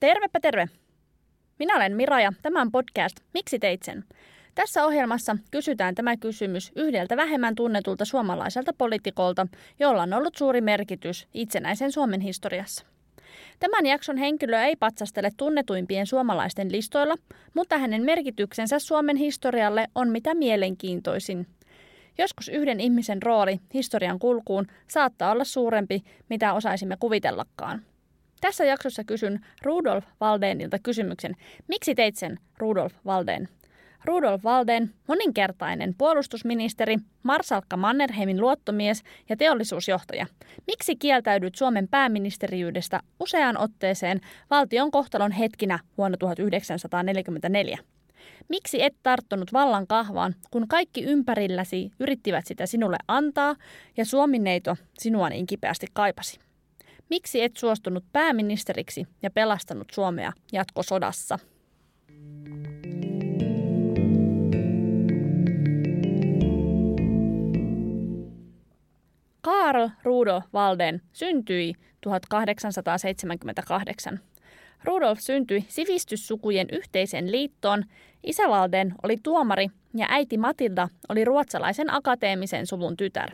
Tervepä terve! Minä olen Mira ja tämä on podcast Miksi teit sen? Tässä ohjelmassa kysytään tämä kysymys yhdeltä vähemmän tunnetulta suomalaiselta poliitikolta, jolla on ollut suuri merkitys itsenäisen Suomen historiassa. Tämän jakson henkilö ei patsastele tunnetuimpien suomalaisten listoilla, mutta hänen merkityksensä Suomen historialle on mitä mielenkiintoisin. Joskus yhden ihmisen rooli historian kulkuun saattaa olla suurempi, mitä osaisimme kuvitellakaan. Tässä jaksossa kysyn Rudolf Waldenilta kysymyksen, miksi teit sen, Rudolf Walden? Rudolf Walden, moninkertainen puolustusministeri, marsalkka Mannerheimin luottomies ja teollisuusjohtaja. Miksi kieltäydyt Suomen pääministeriydestä useaan otteeseen valtion kohtalon hetkinä vuonna 1944? Miksi et tarttunut vallan kahvaan, kun kaikki ympärilläsi yrittivät sitä sinulle antaa ja Suomi-neito sinua niin kipeästi kaipasi? Miksi et suostunut pääministeriksi ja pelastanut Suomea jatkosodassa? Karl Rudolf Walden syntyi 1878. Rudolf syntyi sivistyssukujen yhteiseen liittoon, isä Walden oli tuomari ja äiti Matilda oli ruotsalaisen akateemisen suvun tytär.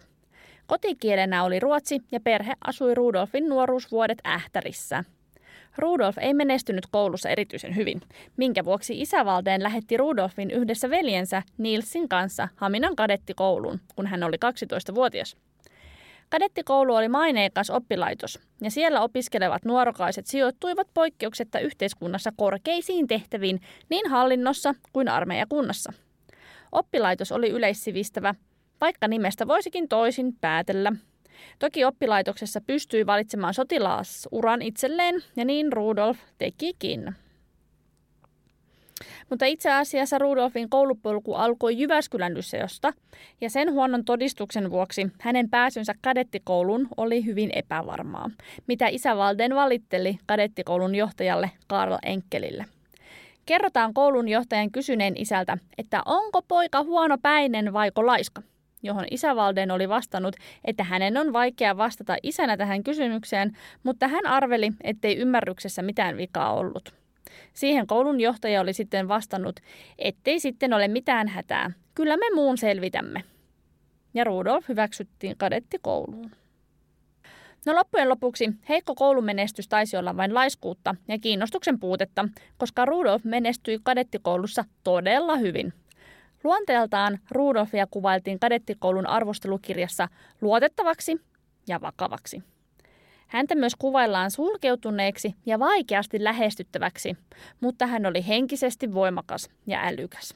Kotikielenä oli ruotsi ja perhe asui Rudolfin nuoruusvuodet Ähtärissä. Rudolf ei menestynyt koulussa erityisen hyvin, minkä vuoksi isä Walden lähetti Rudolfin yhdessä veljensä Nilsin kanssa Haminan kadettikouluun, kun hän oli 12-vuotias. Kadettikoulu oli maineikas oppilaitos, ja siellä opiskelevat nuorokaiset sijoittuivat poikkeuksetta yhteiskunnassa korkeisiin tehtäviin niin hallinnossa kuin armeijakunnassa. Oppilaitos oli yleissivistävä, vaikka nimestä voisikin toisin päätellä. Toki oppilaitoksessa pystyi valitsemaan sotilaasuran itselleen, ja niin Rudolf tekikin. Mutta itse asiassa Rudolfin koulupolku alkoi Jyväskylän lyseosta, ja sen huonon todistuksen vuoksi hänen pääsynsä kadettikouluun oli hyvin epävarmaa, mitä isä Walden valitteli kadettikoulun johtajalle Karl Enkelille. Kerrotaan koulun johtajan kysyneen isältä, että onko poika huonopäinen vaiko laiska, johon isä Walden oli vastannut, että hänen on vaikea vastata isänä tähän kysymykseen, mutta hän arveli, ettei ymmärryksessä mitään vikaa ollut. Siihen koulun johtaja oli sitten vastannut, ettei sitten ole mitään hätää, kyllä me muun selvitämme. Ja Rudolf hyväksyttiin kadettikouluun. No loppujen lopuksi heikko koulumenestys taisi olla vain laiskuutta ja kiinnostuksen puutetta, koska Rudolf menestyi kadettikoulussa todella hyvin. Luonteeltaan Rudolfia kuvailtiin kadettikoulun arvostelukirjassa luotettavaksi ja vakavaksi. Häntä myös kuvaillaan sulkeutuneeksi ja vaikeasti lähestyttäväksi, mutta hän oli henkisesti voimakas ja älykäs.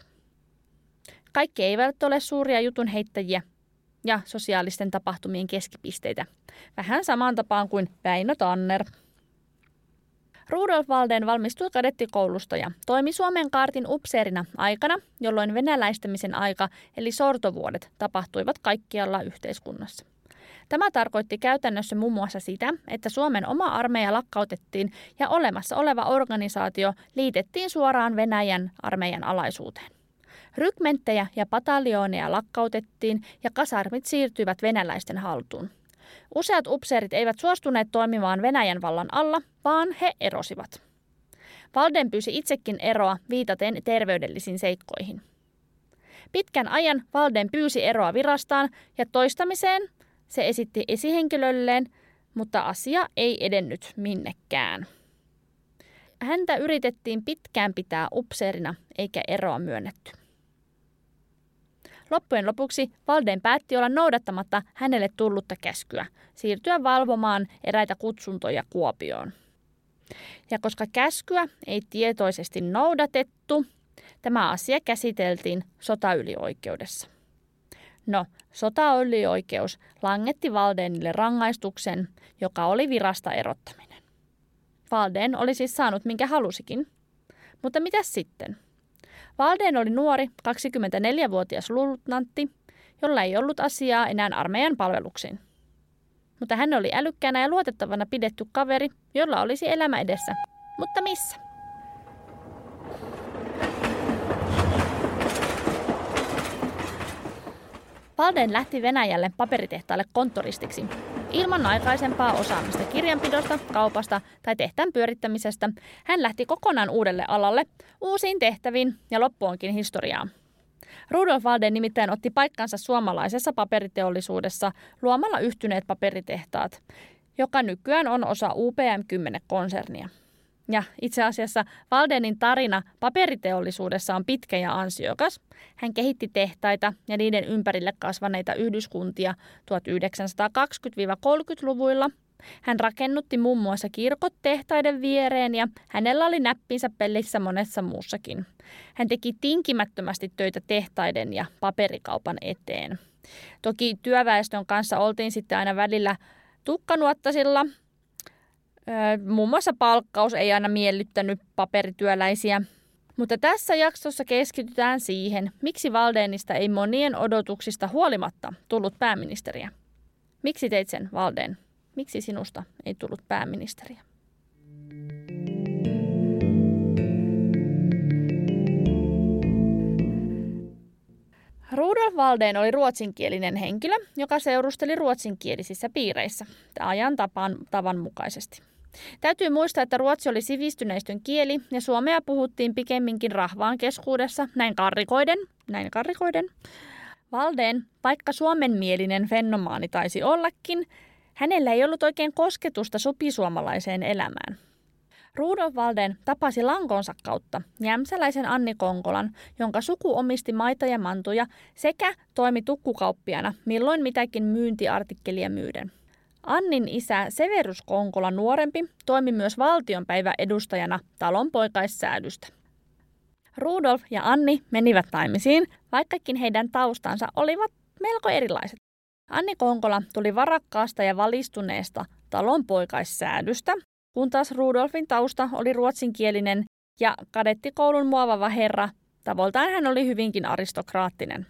Kaikki eivät ole suuria jutunheittäjiä ja sosiaalisten tapahtumien keskipisteitä, vähän samaan tapaan kuin Väinö Tanner. Rudolf Walden valmistui kadettikoulusta ja toimi Suomen kaartin upseerina aikana, jolloin venäläistämisen aika eli sortovuodet tapahtuivat kaikkialla yhteiskunnassa. Tämä tarkoitti käytännössä muun muassa sitä, että Suomen oma armeija lakkautettiin ja olemassa oleva organisaatio liitettiin suoraan Venäjän armeijan alaisuuteen. Rykmenttejä ja pataljooneja lakkautettiin ja kasarmit siirtyivät venäläisten haltuun. Useat upseerit eivät suostuneet toimimaan Venäjän vallan alla, vaan he erosivat. Walden pyysi itsekin eroa viitaten terveydellisiin seikkoihin. Pitkän ajan Walden pyysi eroa virastaan ja toistamiseen se esitti esihenkilölleen, mutta asia ei edennyt minnekään. Häntä yritettiin pitkään pitää upseerina eikä eroa myönnetty. Loppujen lopuksi Walden päätti olla noudattamatta hänelle tullutta käskyä, siirtyä valvomaan eräitä kutsuntoja Kuopioon. Ja koska käskyä ei tietoisesti noudatettu, tämä asia käsiteltiin sotaylioikeudessa. No, sotaylioikeus langetti Waldenille rangaistuksen, joka oli virasta erottaminen. Walden oli siis saanut minkä halusikin. Mutta mitäs sitten? Walden oli nuori, 24-vuotias luutnantti, jolla ei ollut asiaa enää armeijan palveluksiin. Mutta hän oli älykkäänä ja luotettavana pidetty kaveri, jolla olisi elämä edessä. Mutta missä? Walden lähti Venäjälle paperitehtaalle konttoristiksi. Ilman aikaisempaa osaamista kirjanpidosta, kaupasta tai tehtaan pyörittämisestä hän lähti kokonaan uudelle alalle, uusiin tehtäviin ja loppuunkin historiaa. Rudolf Walden nimittäin otti paikkansa suomalaisessa paperiteollisuudessa luomalla Yhtyneet paperitehtaat, joka nykyään on osa UPM-10-konsernia. Ja itse asiassa Waldenin tarina paperiteollisuudessa on pitkä ja ansiokas. Hän kehitti tehtaita ja niiden ympärille kasvaneita yhdyskuntia 1920–30-luvuilla. Hän rakennutti muun muassa kirkot tehtaiden viereen ja hänellä oli näppinsä pelissä monessa muussakin. Hän teki tinkimättömästi töitä tehtaiden ja paperikaupan eteen. Toki työväestön kanssa oltiin sitten aina välillä tukkanuottasilla. Muun muassa palkkaus ei aina miellyttänyt paperityöläisiä. Mutta tässä jaksossa keskitytään siihen, miksi Waldenista ei monien odotuksista huolimatta tullut pääministeriä. Miksi teit sen, Walden? Miksi sinusta ei tullut pääministeriä? Rudolf Walden oli ruotsinkielinen henkilö, joka seurusteli ruotsinkielisissä piireissä ajan tavan mukaisesti. Täytyy muistaa, että ruotsi oli sivistyneistön kieli ja suomea puhuttiin pikemminkin rahvaan keskuudessa, näin karrikoiden. Walden, vaikka suomenmielinen fenomaani taisi ollakin, hänellä ei ollut oikein kosketusta sopisuomalaiseen elämään. Rudolf Walden tapasi lankonsa kautta jämsäläisen Anni Konkolan, jonka suku omisti maita ja mantuja sekä toimi tukkukauppiana milloin mitäkin myyntiartikkelia myyden. Annin isä Severus Konkola nuorempi toimi myös valtionpäiväedustajana talonpoikaissäädystä. Rudolf ja Anni menivät naimisiin, vaikkakin heidän taustansa olivat melko erilaiset. Anni Konkola tuli varakkaasta ja valistuneesta talonpoikaissäädystä, kun taas Rudolfin tausta oli ruotsinkielinen ja kadettikoulun muovava herra, tavoiltaan hän oli hyvinkin aristokraattinen.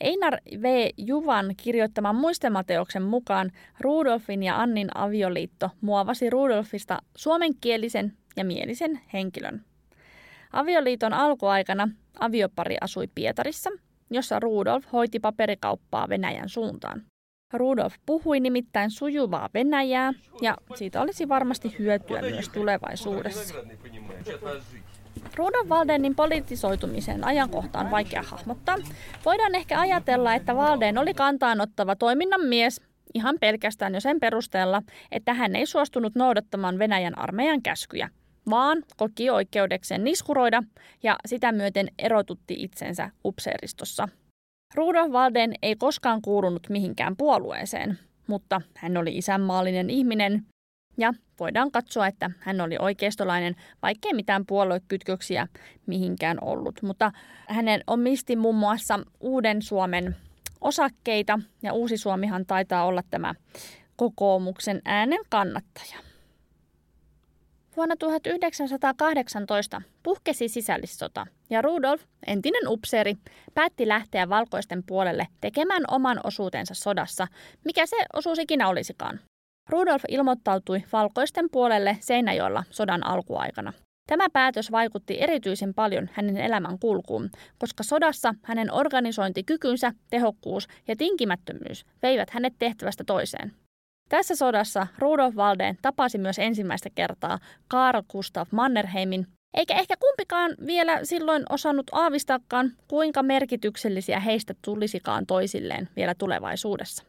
Einar V. Juvan kirjoittaman muistelmateoksen mukaan Rudolfin ja Annin avioliitto muovasi Rudolfista suomenkielisen ja mielisen henkilön. Avioliiton alkuaikana aviopari asui Pietarissa, jossa Rudolf hoiti paperikauppaa Venäjän suuntaan. Rudolf puhui nimittäin sujuvaa venäjää, ja siitä olisi varmasti hyötyä myös tulevaisuudessa. Rudolf Waldenin politisoitumisen ajankohta on vaikea hahmottaa. Voidaan ehkä ajatella, että Walden oli kantaanottava toiminnan mies ihan pelkästään jo sen perusteella, että hän ei suostunut noudattamaan Venäjän armeijan käskyjä, vaan koki oikeudekseen niskuroida ja sitä myöten erotutti itsensä upseeristossa. Rudolf Walden ei koskaan kuulunut mihinkään puolueeseen, mutta hän oli isänmaallinen ihminen ja voidaan katsoa, että hän oli oikeistolainen, vaikkei mitään puoluekytköksiä mihinkään ollut. Mutta hänen omisti muun muassa Uuden Suomen osakkeita ja Uusi Suomihan taitaa olla tämä kokoomuksen äänen kannattaja. Vuonna 1918 puhkesi sisällissota ja Rudolf, entinen upseeri, päätti lähteä valkoisten puolelle tekemään oman osuutensa sodassa, mikä se osuus ikinä olisikaan. Rudolf ilmoittautui valkoisten puolelle Seinäjoella sodan alkuaikana. Tämä päätös vaikutti erityisen paljon hänen elämän kulkuun, koska sodassa hänen organisointikykynsä, tehokkuus ja tinkimättömyys veivät hänet tehtävästä toiseen. Tässä sodassa Rudolf Walden tapasi myös ensimmäistä kertaa Carl Gustav Mannerheimin, eikä ehkä kumpikaan vielä silloin osannut aavistaakaan, kuinka merkityksellisiä heistä tulisikaan toisilleen vielä tulevaisuudessa.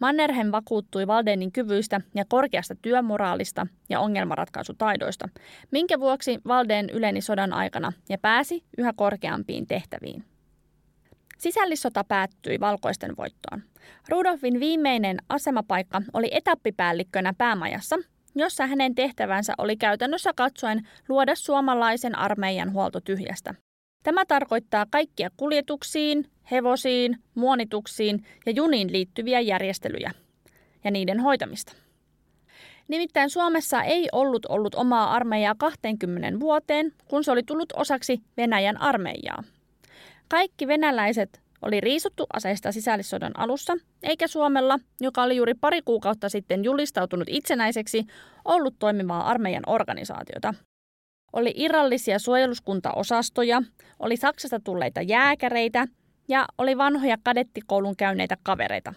Mannerheim vakuuttui Waldenin kyvyistä ja korkeasta työmoraalista ja ongelmanratkaisutaidoista, minkä vuoksi Walden yleni sodan aikana ja pääsi yhä korkeampiin tehtäviin. Sisällissota päättyi valkoisten voittoon. Rudolfin viimeinen asemapaikka oli etappipäällikkönä päämajassa, jossa hänen tehtävänsä oli käytännössä katsoen luoda suomalaisen armeijan huolto tyhjästä. Tämä tarkoittaa kaikkia kuljetuksiin, hevosiin, muonituksiin ja juniin liittyviä järjestelyjä ja niiden hoitamista. Nimittäin Suomessa ei ollut omaa armeijaa 20 vuoteen, kun se oli tullut osaksi Venäjän armeijaa. Kaikki venäläiset oli riisuttu aseista sisällissodan alussa, eikä Suomella, joka oli juuri pari kuukautta sitten julistautunut itsenäiseksi, ollut toimivaa armeijan organisaatiota. Oli irrallisia suojeluskuntaosastoja, oli Saksasta tulleita jääkäreitä, ja oli vanhoja kadettikoulun käyneitä kavereita.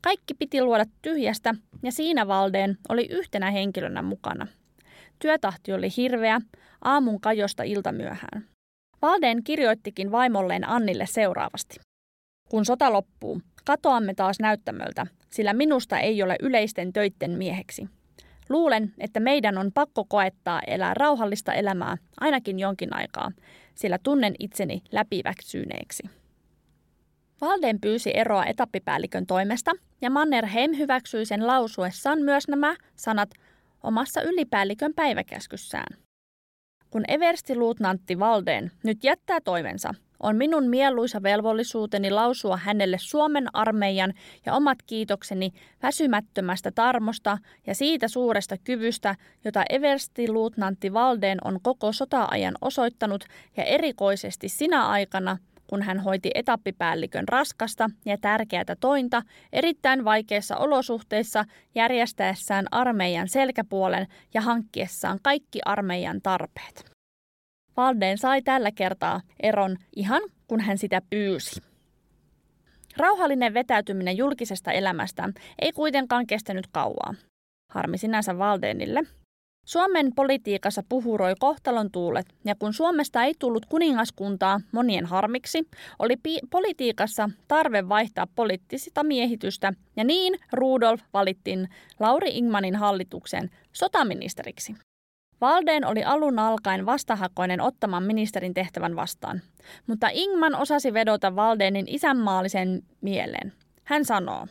Kaikki piti luoda tyhjästä ja siinä Valdén oli yhtenä henkilönä mukana. Työtahti oli hirveä, aamun kajosta iltamyöhään. Valdén kirjoittikin vaimolleen Annille seuraavasti. Kun sota loppuu, katoamme taas näyttämöltä, sillä minusta ei ole yleisten töitten mieheksi. Luulen, että meidän on pakko koettaa elää rauhallista elämää ainakin jonkin aikaa, sillä tunnen itseni läpiväksyneeksi. Valdén pyysi eroa etappipäällikön toimesta ja Mannerheim hyväksyi sen lausuessaan myös nämä sanat omassa ylipäällikön päiväkäskyssään. Kun everstiluutnantti Valdén nyt jättää toimensa, on minun mieluisa velvollisuuteni lausua hänelle Suomen armeijan ja omat kiitokseni väsymättömästä tarmosta ja siitä suuresta kyvystä, jota everstiluutnantti Valdén on koko sota-ajan osoittanut ja erikoisesti sinä aikana, kun hän hoiti etappipäällikön raskasta ja tärkeätä tointa erittäin vaikeissa olosuhteissa järjestäessään armeijan selkäpuolen ja hankkiessaan kaikki armeijan tarpeet. Valdén sai tällä kertaa eron ihan kun hän sitä pyysi. Rauhallinen vetäytyminen julkisesta elämästä ei kuitenkaan kestänyt kauaa. Harmi sinänsä Valdénille. Suomen politiikassa puhuroi kohtalon tuulet, ja kun Suomesta ei tullut kuningaskuntaa monien harmiksi, oli politiikassa tarve vaihtaa poliittista miehitystä, ja niin Rudolf valittiin Lauri Ingmanin hallitukseen sotaministeriksi. Valdén oli alun alkaen vastahakoinen ottamaan ministerin tehtävän vastaan, mutta Ingman osasi vedota Valdénin isänmaallisen mieleen. Hän sanoo,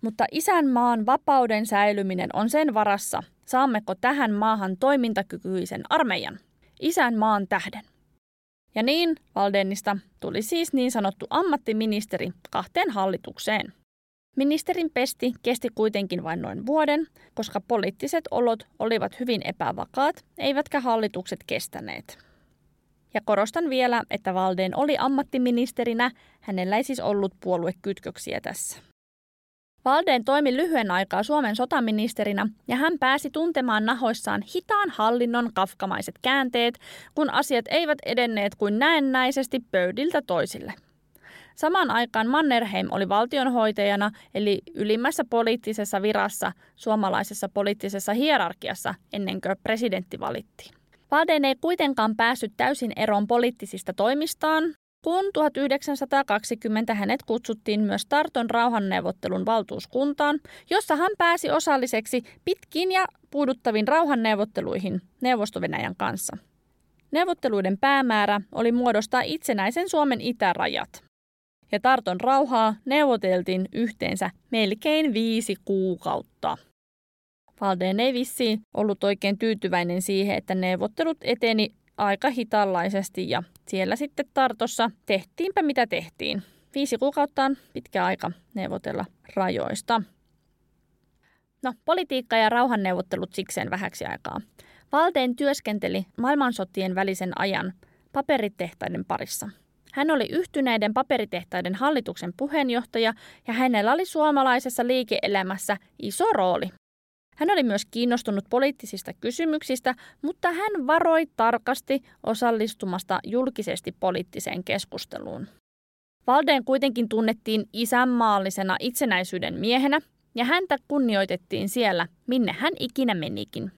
mutta isänmaan vapauden säilyminen on sen varassa, saammeko tähän maahan toimintakykyisen armeijan, isänmaan tähden. Ja niin Valdénista tuli siis niin sanottu ammattiministeri 2 hallitukseen. Ministerin pesti kesti kuitenkin vain noin vuoden, koska poliittiset olot olivat hyvin epävakaat, eivätkä hallitukset kestäneet. Ja korostan vielä, että Valdén oli ammattiministerinä, hänellä ei siis ollut puoluekytköksiä tässä. Valdén toimi lyhyen aikaa Suomen sotaministerinä ja hän pääsi tuntemaan nahoissaan hitaan hallinnon kafkamaiset käänteet, kun asiat eivät edenneet kuin näennäisesti pöydiltä toisille. Samaan aikaan Mannerheim oli valtionhoitajana eli ylimmässä poliittisessa virassa suomalaisessa poliittisessa hierarkiassa ennen kuin presidentti valittiin. Valdén ei kuitenkaan päässyt täysin eroon poliittisista toimistaan, kun 1920 hänet kutsuttiin myös Tarton rauhanneuvottelun valtuuskuntaan, jossa hän pääsi osalliseksi pitkiin ja puuduttaviin rauhanneuvotteluihin Neuvosto-Venäjän kanssa. Neuvotteluiden päämäärä oli muodostaa itsenäisen Suomen itärajat. Ja Tarton rauhaa neuvoteltiin yhteensä melkein 5 kuukautta. Valdén ei vissiin ollut oikein tyytyväinen siihen, että neuvottelut eteni aika hitallaisesti ja siellä sitten Tartossa tehtiinpä mitä tehtiin. 5 kuukautta on pitkä aika neuvotella rajoista. No, politiikka ja rauhanneuvottelut sikseen vähäksi aikaa. Valdén työskenteli maailmansotien välisen ajan paperitehtaiden parissa. Hän oli Yhtyneiden paperitehtaiden hallituksen puheenjohtaja ja hänellä oli suomalaisessa liike-elämässä iso rooli. Hän oli myös kiinnostunut poliittisista kysymyksistä, mutta hän varoi tarkasti osallistumasta julkisesti poliittiseen keskusteluun. Valdén kuitenkin tunnettiin isänmaallisena itsenäisyyden miehenä ja häntä kunnioitettiin siellä, minne hän ikinä menikin.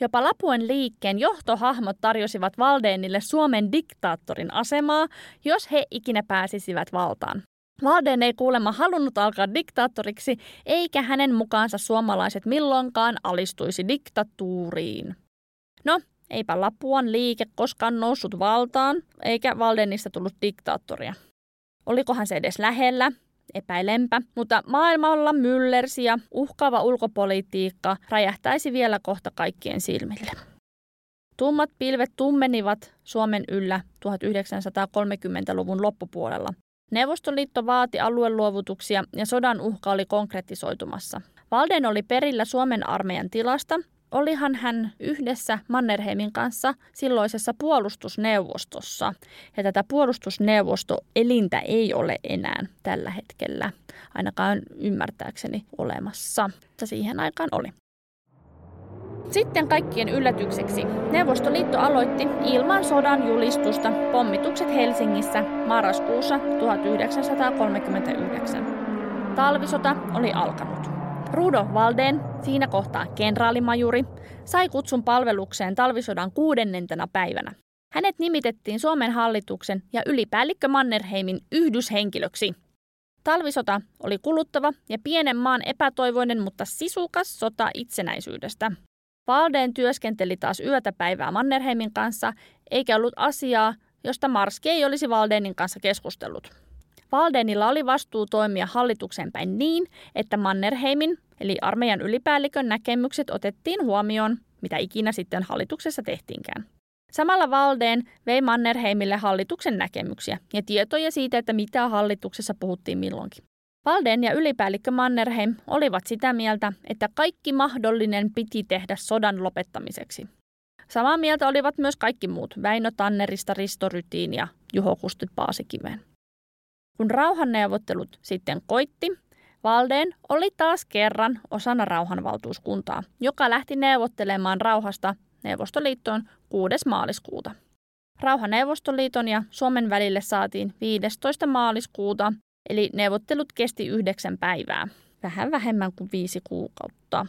Jopa Lapuen liikkeen johtohahmot tarjosivat Valdénille Suomen diktaattorin asemaa, jos he ikinä pääsisivät valtaan. Valdén ei kuulemma halunnut alkaa diktaattoriksi, eikä hänen mukaansa suomalaiset milloinkaan alistuisi diktatuuriin. No, eipä Lapuan liike koskaan noussut valtaan, eikä Valdénista tullut diktaattoria. Olikohan se edes lähellä? Epäilempä, mutta maailmalla myllersi ja uhkaava ulkopolitiikka räjähtäisi vielä kohta kaikkien silmille. Tummat pilvet tummenivat Suomen yllä 1930-luvun loppupuolella. Neuvostoliitto vaati alueluovutuksia ja sodan uhka oli konkretisoitumassa. Valdén oli perillä Suomen armeijan tilasta. Olihan hän yhdessä Mannerheimin kanssa silloisessa puolustusneuvostossa. Ja tätä puolustusneuvostoelintä ei ole enää tällä hetkellä, ainakaan ymmärtääkseni olemassa. Mutta siihen aikaan oli. Sitten kaikkien yllätykseksi Neuvostoliitto aloitti ilman sodan julistusta pommitukset Helsingissä marraskuussa 1939. Talvisota oli alkanut. Rudo Waldén, siinä kohtaa kenraalimajuri, sai kutsun palvelukseen talvisodan 6. päivänä. Hänet nimitettiin Suomen hallituksen ja ylipäällikkö Mannerheimin yhdyshenkilöksi. Talvisota oli kuluttava ja pienen maan epätoivoinen, mutta sisukas sota itsenäisyydestä. Waldén työskenteli taas yötä päivää Mannerheimin kanssa, eikä ollut asiaa, josta Marski ei olisi Waldénin kanssa keskustellut. Waldénilla oli vastuu toimia hallitukseen päin niin, että Mannerheimin, eli armeijan ylipäällikön näkemykset otettiin huomioon, mitä ikinä sitten hallituksessa tehtiinkään. Samalla Waldén vei Mannerheimille hallituksen näkemyksiä ja tietoja siitä, että mitä hallituksessa puhuttiin milloinkin. Waldén ja ylipäällikkö Mannerheim olivat sitä mieltä, että kaikki mahdollinen piti tehdä sodan lopettamiseksi. Samaa mieltä olivat myös kaikki muut, Väinö Tannerista Risto Rytiin ja Juho Kusti Paasikiveen. Kun rauhanneuvottelut sitten koitti, Waldén oli taas kerran osana rauhanvaltuuskuntaa, joka lähti neuvottelemaan rauhasta Neuvostoliittoon 6. maaliskuuta. Rauha Neuvostoliiton ja Suomen välille saatiin 15. maaliskuuta, eli neuvottelut kesti 9 päivää, vähän vähemmän kuin 5 kuukautta.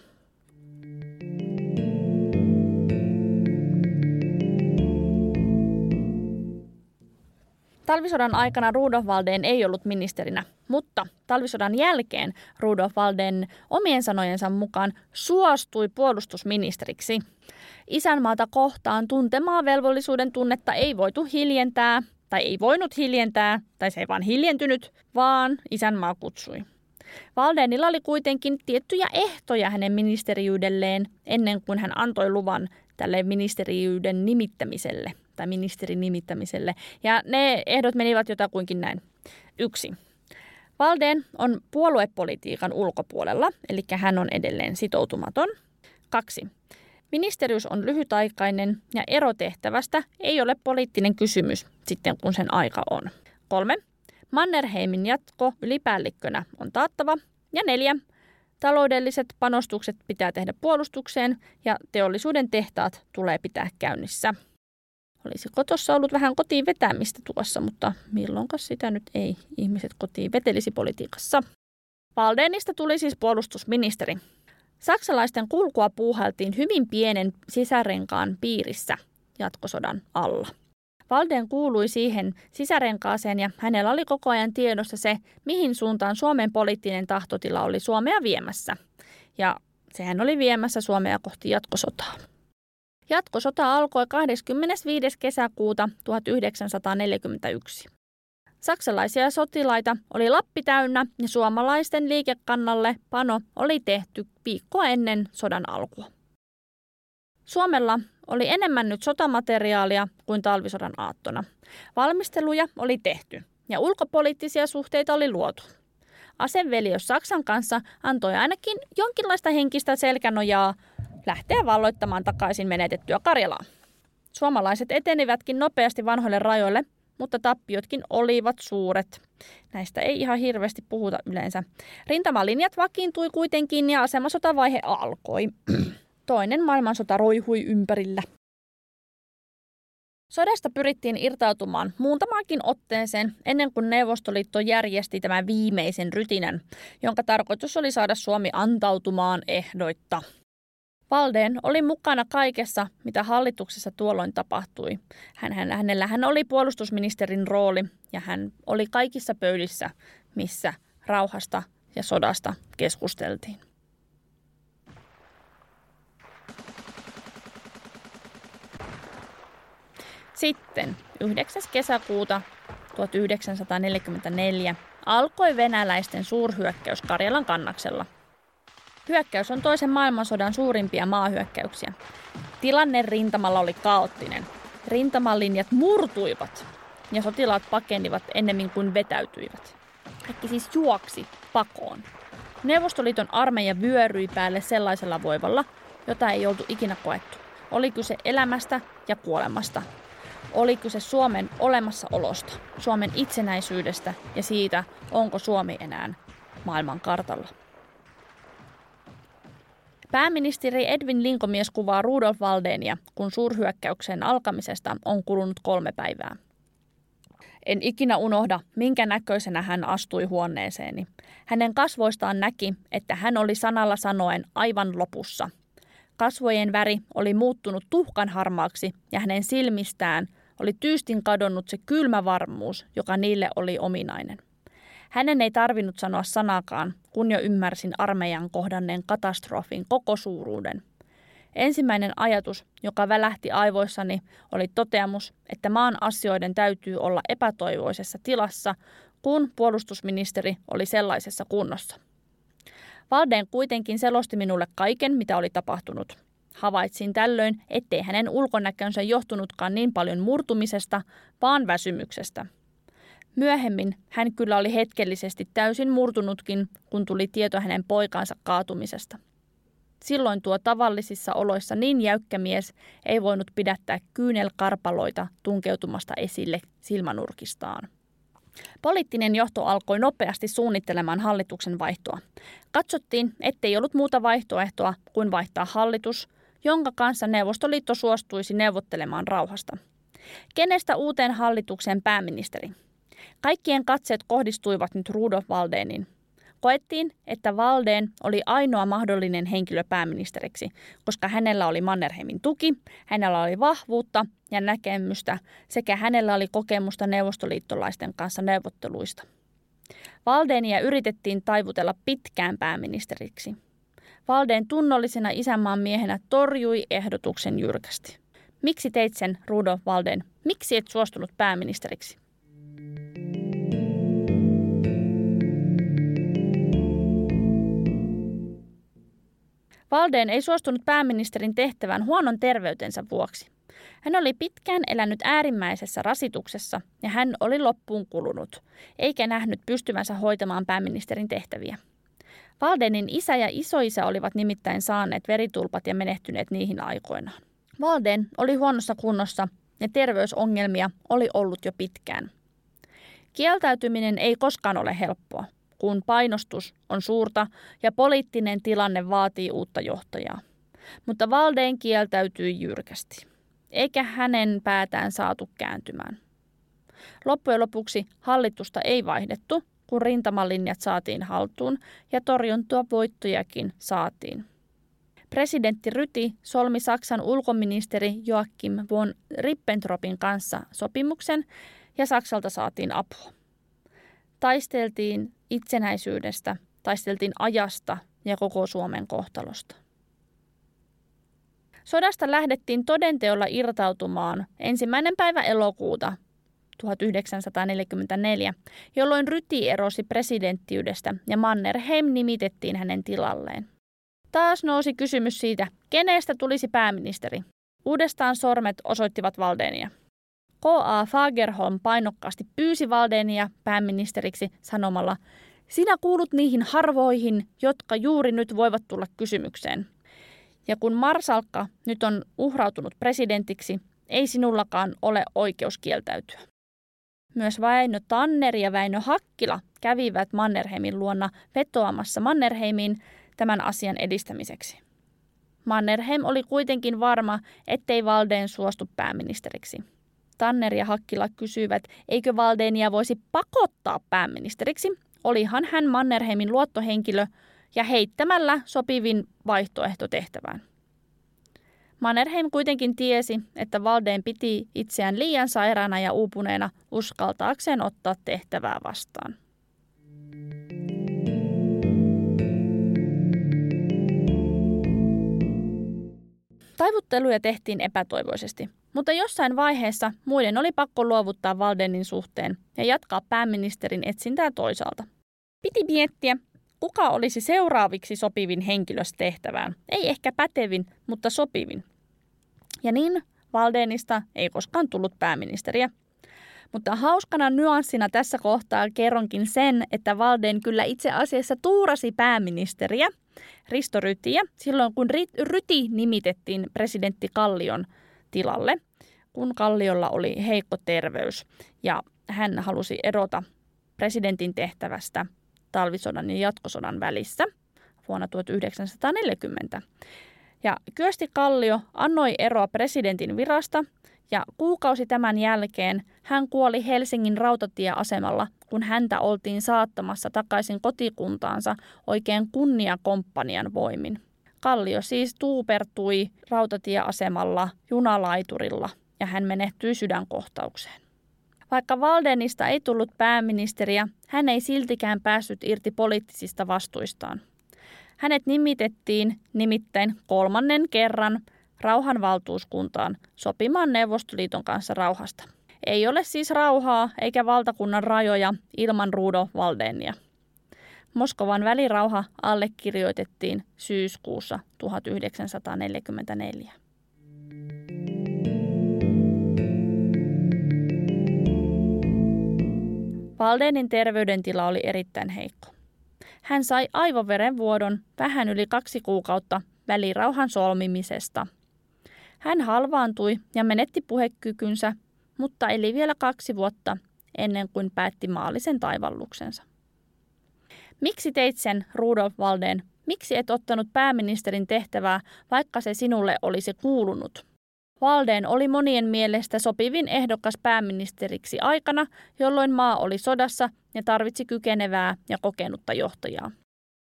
Talvisodan aikana Rudolf Waldén ei ollut ministerinä, mutta talvisodan jälkeen Rudolf Waldén omien sanojensa mukaan suostui puolustusministeriksi. Isänmaata kohtaan tuntemaa velvollisuuden tunnetta ei voitu hiljentää, tai ei voinut hiljentää, tai se ei vaan hiljentynyt, vaan isänmaa kutsui. Waldénilla oli kuitenkin tiettyjä ehtoja hänen ministeriydelleen ennen kuin hän antoi luvan tälle ministeriyden nimittämiselle. Tai ministerin nimittämiselle, ja ne ehdot menivät jotakuinkin näin. 1. Waldén on puoluepolitiikan ulkopuolella, eli hän on edelleen sitoutumaton. 2. Ministeriys on lyhytaikainen ja erotehtävästä ei ole poliittinen kysymys sitten, kun sen aika on. 3. Mannerheimin jatko ylipäällikkönä on taattava. Ja 4. Taloudelliset panostukset pitää tehdä puolustukseen ja teollisuuden tehtaat tulee pitää käynnissä. Olisiko tuossa ollut vähän kotiin vetämistä tuossa, mutta milloinkas sitä nyt ei ihmiset kotiin vetelisi politiikassa. Waldénista tuli siis puolustusministeri. Saksalaisten kulkua puuhailtiin hyvin pienen sisärenkaan piirissä jatkosodan alla. Waldén kuului siihen sisärenkaaseen ja hänellä oli koko ajan tiedossa se, mihin suuntaan Suomen poliittinen tahtotila oli Suomea viemässä. Ja sehän oli viemässä Suomea kohti jatkosotaa. Jatkosota alkoi 25. kesäkuuta 1941. Saksalaisia sotilaita oli Lappi täynnä ja suomalaisten liikekannalle pano oli tehty viikkoa ennen sodan alkua. Suomella oli enemmän nyt sotamateriaalia kuin talvisodan aattona. Valmisteluja oli tehty ja ulkopoliittisia suhteita oli luotu. Aseveljeys Saksan kanssa antoi ainakin jonkinlaista henkistä selkänojaa lähteä valloittamaan takaisin menetettyä Karjalaa. Suomalaiset etenivätkin nopeasti vanhoille rajoille, mutta tappiotkin olivat suuret. Näistä ei ihan hirveästi puhuta yleensä. Rintamalinjat vakiintui kuitenkin ja asemasotavaihe alkoi. Toinen maailmansota roihui ympärillä. Sodasta pyrittiin irtautumaan muutamankin otteeseen ennen kuin Neuvostoliitto järjesti tämän viimeisen rytinän, jonka tarkoitus oli saada Suomi antautumaan ehdoitta. Waldén oli mukana kaikessa, mitä hallituksessa tuolloin tapahtui. Hänellä oli puolustusministerin rooli ja hän oli kaikissa pöydissä, missä rauhasta ja sodasta keskusteltiin. Sitten 9. kesäkuuta 1944 alkoi venäläisten suurhyökkäys Karjalan kannaksella. Hyökkäys on toisen maailmansodan suurimpia maahyökkäyksiä. Tilanne rintamalla oli kaoottinen. Rintamalinjat murtuivat ja sotilaat pakenivat ennemmin kuin vetäytyivät. Kaikki siis juoksi pakoon. Neuvostoliiton armeija vyöryi päälle sellaisella voivalla, jota ei oltu ikinä koettu. Oli kyse elämästä ja kuolemasta. Oli kyse Suomen olemassaolosta, Suomen itsenäisyydestä ja siitä, onko Suomi enää maailmankartalla. Pääministeri Edwin Linkomies kuvaa Rudolf Waldenia, kun suurhyökkäyksen alkamisesta on kulunut 3 päivää. En ikinä unohda, minkä näköisenä hän astui huoneeseeni. Hänen kasvoistaan näki, että hän oli sanalla sanoen aivan lopussa. Kasvojen väri oli muuttunut tuhkan harmaaksi ja hänen silmistään oli tyystin kadonnut se kylmä varmuus, joka niille oli ominainen. Hänen ei tarvinnut sanoa sanakaan, kun jo ymmärsin armeijan kohdanneen katastrofin koko suuruuden. Ensimmäinen ajatus, joka välähti aivoissani, oli toteamus, että maan asioiden täytyy olla epätoivoisessa tilassa, kun puolustusministeri oli sellaisessa kunnossa. Walden kuitenkin selosti minulle kaiken, mitä oli tapahtunut. Havaitsin tällöin, ettei hänen ulkonäkönsä johtunutkaan niin paljon murtumisesta, vaan väsymyksestä. Myöhemmin hän kyllä oli hetkellisesti täysin murtunutkin, kun tuli tieto hänen poikansa kaatumisesta. Silloin tuo tavallisissa oloissa niin jäykkä mies ei voinut pidättää kyynelkarpaloita tunkeutumasta esille silmänurkistaan. Poliittinen johto alkoi nopeasti suunnittelemaan hallituksen vaihtoa. Katsottiin, ettei ollut muuta vaihtoehtoa kuin vaihtaa hallitus, jonka kanssa Neuvostoliitto suostuisi neuvottelemaan rauhasta. Kenestä uuteen hallitukseen pääministeri? Kaikkien katseet kohdistuivat nyt Rudolf Waldeniin. Koettiin, että Walden oli ainoa mahdollinen henkilö pääministeriksi, koska hänellä oli Mannerheimin tuki, hänellä oli vahvuutta ja näkemystä sekä hänellä oli kokemusta neuvostoliittolaisten kanssa neuvotteluista. Waldenia yritettiin taivutella pitkään pääministeriksi. Walden tunnollisena isänmaan miehenä torjui ehdotuksen jyrkästi. Miksi teit sen, Rudolf Walden? Miksi et suostunut pääministeriksi? Walden ei suostunut pääministerin tehtävään huonon terveytensä vuoksi. Hän oli pitkään elänyt äärimmäisessä rasituksessa ja hän oli loppuun kulunut, eikä nähnyt pystyvänsä hoitamaan pääministerin tehtäviä. Waldenin isä ja isoisä olivat nimittäin saaneet veritulpat ja menehtyneet niihin aikoinaan. Walden oli huonossa kunnossa ja terveysongelmia oli ollut jo pitkään. Kieltäytyminen ei koskaan ole helppoa, kun painostus on suurta ja poliittinen tilanne vaatii uutta johtajaa. Mutta Walden kieltäytyi jyrkästi, eikä hänen päätään saatu kääntymään. Loppujen lopuksi hallitusta ei vaihdettu, kun rintamalinjat saatiin haltuun ja torjuntua voittojakin saatiin. Presidentti Ryti solmi Saksan ulkoministeri Joachim von Ribbentropin kanssa sopimuksen ja Saksalta saatiin apua. Taisteltiin itsenäisyydestä, taisteltiin ajasta ja koko Suomen kohtalosta. Sodasta lähdettiin todenteolla irtautumaan 1. päivä elokuuta 1944, jolloin Ryti erosi presidenttiydestä ja Mannerheim nimitettiin hänen tilalleen. Taas nousi kysymys siitä, kenestä tulisi pääministeri. Uudestaan sormet osoittivat Waldenia. K.A. Fagerholm painokkaasti pyysi Waldenia pääministeriksi sanomalla, sinä kuulut niihin harvoihin, jotka juuri nyt voivat tulla kysymykseen. Ja kun marsalkka nyt on uhrautunut presidentiksi, ei sinullakaan ole oikeus kieltäytyä. Myös Väinö Tanner ja Väinö Hakkila kävivät Mannerheimin luona vetoamassa Mannerheimiin tämän asian edistämiseksi. Mannerheim oli kuitenkin varma, ettei Walden suostu pääministeriksi. Tanner ja Hakkila kysyivät, eikö Waldenia voisi pakottaa pääministeriksi, olihan hän Mannerheimin luottohenkilö ja heittämällä sopivin vaihtoehto tehtävään. Mannerheim kuitenkin tiesi, että Walden piti itseään liian sairaana ja uupuneena uskaltaakseen ottaa tehtävää vastaan. Taivutteluja tehtiin epätoivoisesti, mutta jossain vaiheessa muiden oli pakko luovuttaa Waldenin suhteen ja jatkaa pääministerin etsintää toisaalta. Piti miettiä, kuka olisi seuraaviksi sopivin henkilöstä tehtävään. Ei ehkä pätevin, mutta sopivin. Ja niin Waldenista ei koskaan tullut pääministeriä. Mutta hauskana nyanssina tässä kohtaa kerronkin sen, että Walden kyllä itse asiassa tuurasi pääministeriä, Risto Rytiä, silloin kun Ryti nimitettiin presidentti Kallion tilalle, kun Kalliolla oli heikko terveys ja hän halusi erota presidentin tehtävästä talvisodan ja jatkosodan välissä. vuonna 1940. Ja Kyösti Kallio annoi eroa presidentin virasta ja kuukausi tämän jälkeen hän kuoli Helsingin rautatieasemalla, kun häntä oltiin saattamassa takaisin kotikuntaansa oikein kunniakomppanian voimin. Kallio siis tuupertui rautatieasemalla junalaiturilla ja hän menehtyi sydänkohtaukseen. Vaikka Waldenista ei tullut pääministeriä, hän ei siltikään päässyt irti poliittisista vastuistaan. Hänet nimitettiin nimittäin kolmannen kerran rauhanvaltuuskuntaan sopimaan Neuvostoliiton kanssa rauhasta. Ei ole siis rauhaa eikä valtakunnan rajoja ilman Rudolf Waldenia. Moskovan välirauha allekirjoitettiin syyskuussa 1944. Waldenin terveydentila oli erittäin heikko. Hän sai aivoverenvuodon vähän yli 2 kuukautta välirauhan solmimisesta. Hän halvaantui ja menetti puhekykynsä, mutta eli vielä 2 vuotta ennen kuin päätti maallisen taivalluksensa. Miksi teit sen, Rudolf Walden? Miksi et ottanut pääministerin tehtävää, vaikka se sinulle olisi kuulunut? Walden oli monien mielestä sopivin ehdokas pääministeriksi aikana, jolloin maa oli sodassa ja tarvitsi kykenevää ja kokenutta johtajaa.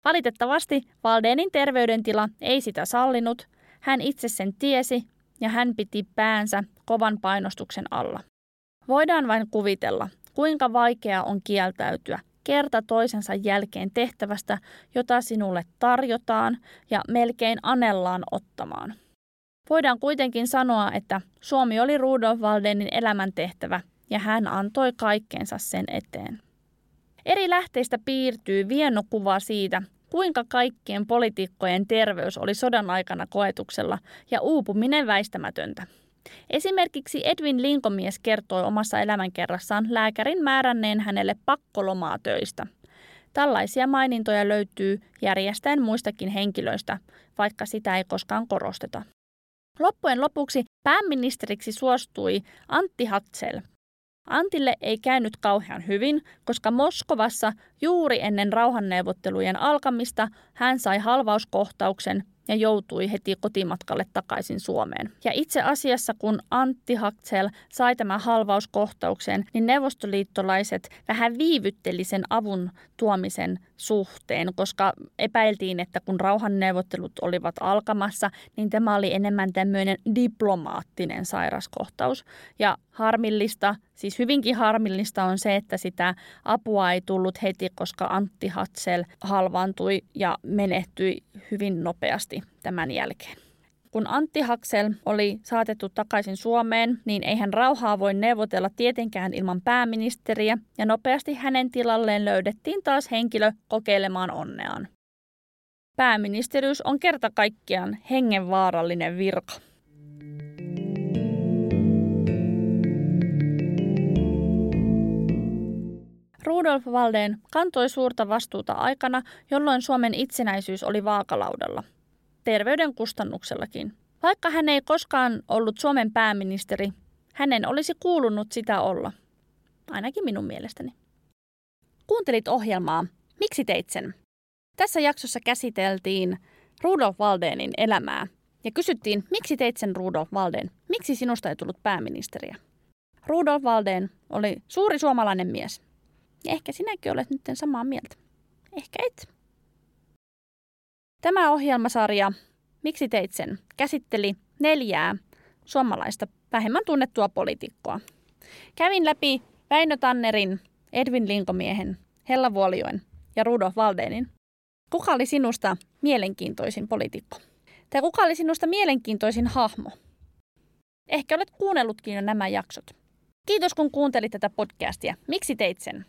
Valitettavasti Waldenin terveydentila ei sitä sallinut, hän itse sen tiesi ja hän piti päänsä kovan painostuksen alla. Voidaan vain kuvitella, kuinka vaikeaa on kieltäytyä kerta toisensa jälkeen tehtävästä, jota sinulle tarjotaan ja melkein anellaan ottamaan. Voidaan kuitenkin sanoa, että Suomi oli Rudolf Waldenin elämäntehtävä ja hän antoi kaikkensa sen eteen. Eri lähteistä piirtyy vienokuva siitä, kuinka kaikkien poliitikkojen terveys oli sodan aikana koetuksella ja uupuminen väistämätöntä. Esimerkiksi Edwin Linkomies kertoi omassa elämänkerrassaan lääkärin määränneen hänelle pakkolomaa töistä. Tällaisia mainintoja löytyy järjestäen muistakin henkilöistä, vaikka sitä ei koskaan korosteta. Loppujen lopuksi pääministeriksi suostui Antti Hatzell. Antille ei käynyt kauhean hyvin, koska Moskovassa juuri ennen rauhanneuvottelujen alkamista hän sai halvauskohtauksen ja joutui heti kotimatkalle takaisin Suomeen. Ja itse asiassa, kun Antti Hatzell sai tämän halvauskohtauksen, niin neuvostoliittolaiset vähän viivytteli sen avun tuomisen suhteen, koska epäiltiin, että kun rauhanneuvottelut olivat alkamassa, niin tämä oli enemmän tämmöinen diplomaattinen sairaskohtaus. Ja harmillista, siis hyvinkin harmillista on se, että sitä apua ei tullut heti, koska Antti Hatzell halvaantui ja menehtyi hyvin nopeasti tämän jälkeen. Kun Antti Hatzell oli saatettu takaisin Suomeen, niin eihän rauhaa voi neuvotella tietenkään ilman pääministeriä, ja nopeasti hänen tilalleen löydettiin taas henkilö kokeilemaan onneaan. Pääministeriys on kerta kaikkiaan hengenvaarallinen virka. Rudolf Walden kantoi suurta vastuuta aikana, jolloin Suomen itsenäisyys oli vaakalaudalla. Terveyden kustannuksellakin. Vaikka hän ei koskaan ollut Suomen pääministeri, hänen olisi kuulunut sitä olla. Ainakin minun mielestäni. Kuuntelit ohjelmaa Miksi teit sen? Tässä jaksossa käsiteltiin Rudolf Waldenin elämää ja kysyttiin, miksi teit sen, Rudolf Walden? Miksi sinusta ei tullut pääministeriä? Rudolf Walden oli suuri suomalainen mies. Ja ehkä sinäkin olet nyt samaa mieltä. Ehkä et. Tämä ohjelmasarja Miksi teit sen? Käsitteli 4 suomalaista vähemmän tunnettua poliitikkoa. Kävin läpi Väinö Tannerin, Edwin Linkomiehen, Hella Vuolijoen ja Rudolf Waldenin. Kuka oli sinusta mielenkiintoisin poliitikko? Tai kuka oli sinusta mielenkiintoisin hahmo? Ehkä olet kuunnellutkin jo nämä jaksot. Kiitos kun kuuntelit tätä podcastia. Miksi teit sen?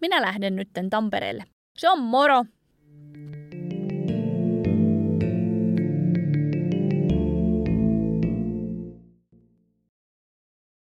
Minä lähden nytten Tampereelle. Se on moro!